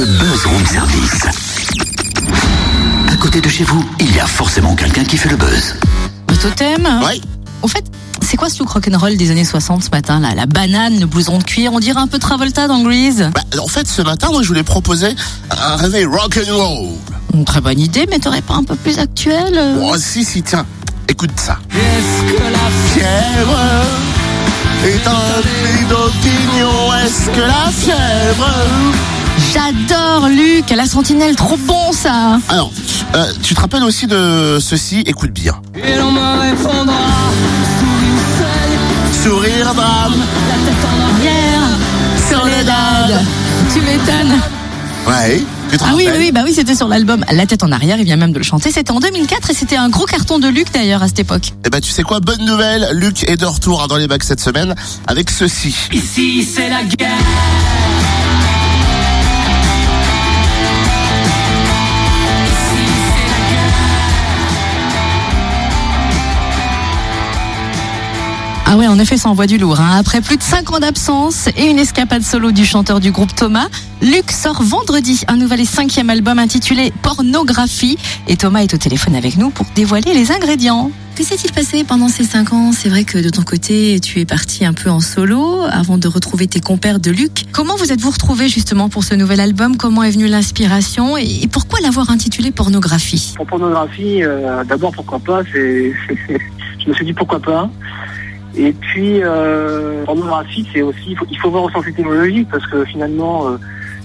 le Buzz Room Service. À côté de chez vous, il y a forcément quelqu'un qui fait le buzz. Le totem ? Oui. Au fait, c'est quoi ce look rock'n'roll des années 60 ce matin là ? La banane, le blouson de cuir, on dirait un peu Travolta dans Grease. Bah, en fait, ce matin, moi je voulais proposer un réveil rock'n'roll. Une très bonne idée, mais t'aurais pas un peu plus actuel Oh si, tiens, écoute ça. Est-ce que la fièvre est un lit d'opinion ? Est-ce que la fièvre ? J'adore Luc, à la sentinelle, trop bon ça. Alors, tu te rappelles aussi de ceci, écoute bien. Et l'on me répondra, sourire, drame, la tête en arrière, soledad. Tu m'étonnes. Ouais. Ah oui, c'était sur l'album La tête en arrière, il vient même de le chanter, c'était en 2004 et c'était un gros carton de Luc d'ailleurs à cette époque. Et tu sais quoi, bonne nouvelle, Luc est de retour dans les bacs cette semaine avec ceci. Ici c'est la guerre. Ah ouais, en effet, ça envoie du lourd. Hein. Après plus de 5 ans d'absence et une escapade solo du chanteur du groupe Thomas, Luc sort vendredi un nouvel et 5e album intitulé Pornographie. Et Thomas est au téléphone avec nous pour dévoiler les ingrédients. Que s'est-il passé pendant ces 5 ans ? C'est vrai que de ton côté, tu es parti un peu en solo avant de retrouver tes compères de Luc. Comment vous êtes-vous retrouvés justement pour ce nouvel album ? Comment est venue l'inspiration et pourquoi l'avoir intitulé Pornographie ? Pour Pornographie, d'abord pourquoi pas, je me suis dit pourquoi pas. Et puis, pornographie, c'est aussi, il faut voir au sens étymologique, parce que finalement,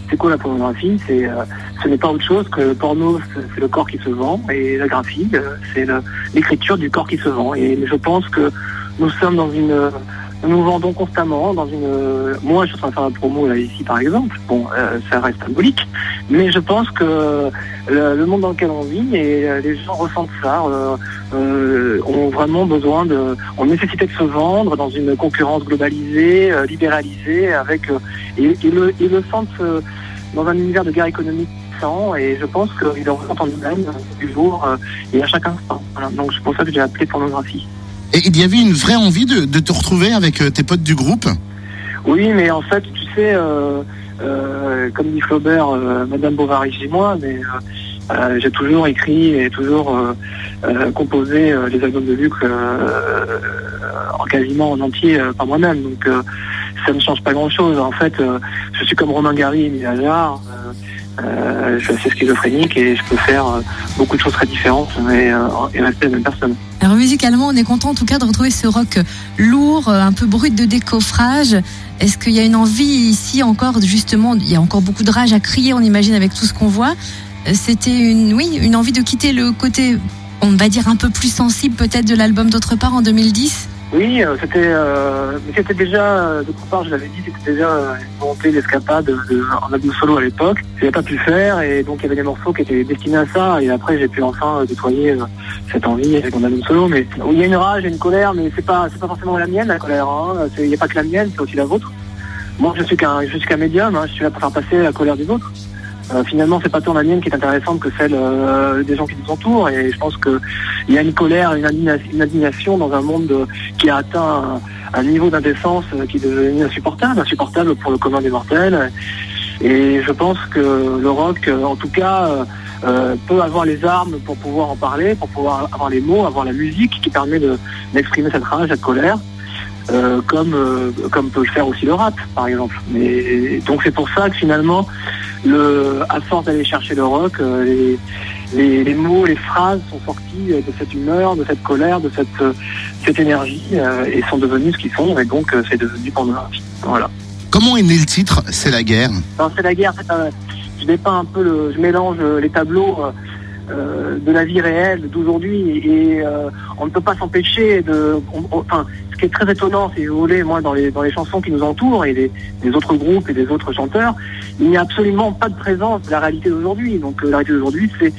c'est quoi la pornographie ? Ce n'est pas autre chose que porno, c'est le corps qui se vend, et la graphie, c'est l'écriture du corps qui se vend. Et je pense que nous sommes dans une... Nous vendons constamment dans une... Moi, je suis en train de faire un promo là, ici, par exemple. Bon, ça reste symbolique. Mais je pense que le monde dans lequel on vit, et les gens ressentent ça, ont vraiment besoin de... ont nécessité de se vendre dans une concurrence globalisée, libéralisée, avec... et le sentent dans un univers de guerre économique. Et je pense qu'ils le ressentent en eux-mêmes, toujours, et à chaque instant. Voilà. Donc, c'est pour ça que j'ai appelé pornographie. Et il y avait une vraie envie de te retrouver avec tes potes du groupe ? Oui, mais en fait, tu sais, comme dit Flaubert, Madame Bovary chez moi, mais j'ai toujours écrit et toujours composé les albums de Luc quasiment en entier par moi-même. Donc ça ne change pas grand-chose. En fait, je suis comme Romain Gary et Jarre. Je suis assez schizophrénique et je peux faire beaucoup de choses très différentes et rester la même personne. Alors musicalement, on est content en tout cas de retrouver ce rock lourd, un peu brut de décoffrage. Est-ce qu'il y a une envie ici encore, justement, il y a encore beaucoup de rage à crier, on imagine, avec tout ce qu'on voit. C'était une envie de quitter le côté, on va dire, un peu plus sensible peut-être de l'album d'autre part en 2010 ? Oui, c'était déjà, de toute part, je l'avais dit, c'était déjà une volonté d'escapade en album solo à l'époque. Je n'avais pas pu le faire et donc il y avait des morceaux qui étaient destinés à ça et après j'ai pu enfin déployer cette envie avec mon album solo. Mais il y a une rage, il y a une colère, mais c'est pas forcément la mienne la colère. Il n'y a pas que la mienne, c'est aussi la vôtre. Moi, je suis qu'un médium, je suis là pour faire passer la colère des autres. Finalement, c'est pas tant la mienne qui est intéressante que celle des gens qui nous entourent. Et je pense que il y a une colère, une indignation dans un monde qui a atteint un niveau d'indécence qui est devenu insupportable pour le commun des mortels. Et je pense que le rock, en tout cas, peut avoir les armes pour pouvoir en parler, pour pouvoir avoir les mots, avoir la musique qui permet d'exprimer cette rage, cette colère. Comme peut le faire aussi le rap, par exemple. Mais donc c'est pour ça que finalement, à force d'aller chercher le rock, les mots, les phrases sont sortis de cette humeur, de cette colère, de cette énergie, et sont devenus ce qu'ils sont. Et donc c'est devenu pornographie. Voilà. Comment est né le titre ? C'est la guerre. Non, c'est la guerre. Je dépeins un peu je mélange les tableaux. De la vie réelle d'aujourd'hui et on ne peut pas s'empêcher ce qui est très étonnant si vous voulez, moi dans les chansons qui nous entourent et des autres groupes et des autres chanteurs, il n'y a absolument pas de présence de la réalité d'aujourd'hui. Donc la réalité d'aujourd'hui c'est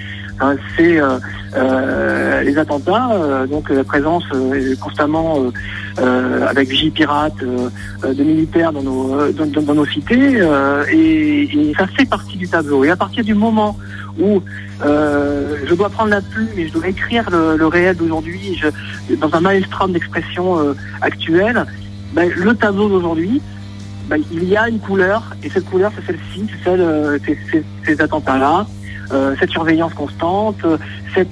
les attentats, donc la présence constamment avec Vigipirate de militaires dans nos cités, et ça fait partie du tableau. Et à partir du moment où je dois prendre la plume et je dois écrire le réel d'aujourd'hui dans un maelstrom d'expression actuelle, le tableau d'aujourd'hui bah, il y a une couleur, et cette couleur, c'est celle-ci, c'est celle, ces attentats-là, cette surveillance constante, cette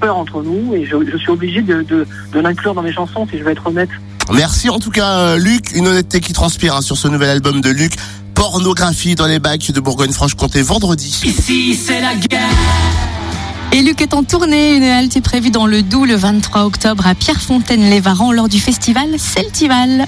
peur entre nous, et je suis obligé de l'inclure dans mes chansons si je veux être honnête. Merci en tout cas, Luc, une honnêteté qui transpire hein, sur ce nouvel album de Luc, Pornographie dans les bacs de Bourgogne-Franche-Comté vendredi. Ici, c'est la guerre. Et Luc est en tournée, une halte est prévue dans le Doubs le 23 octobre à Pierrefontaine les Varans lors du festival Celtival.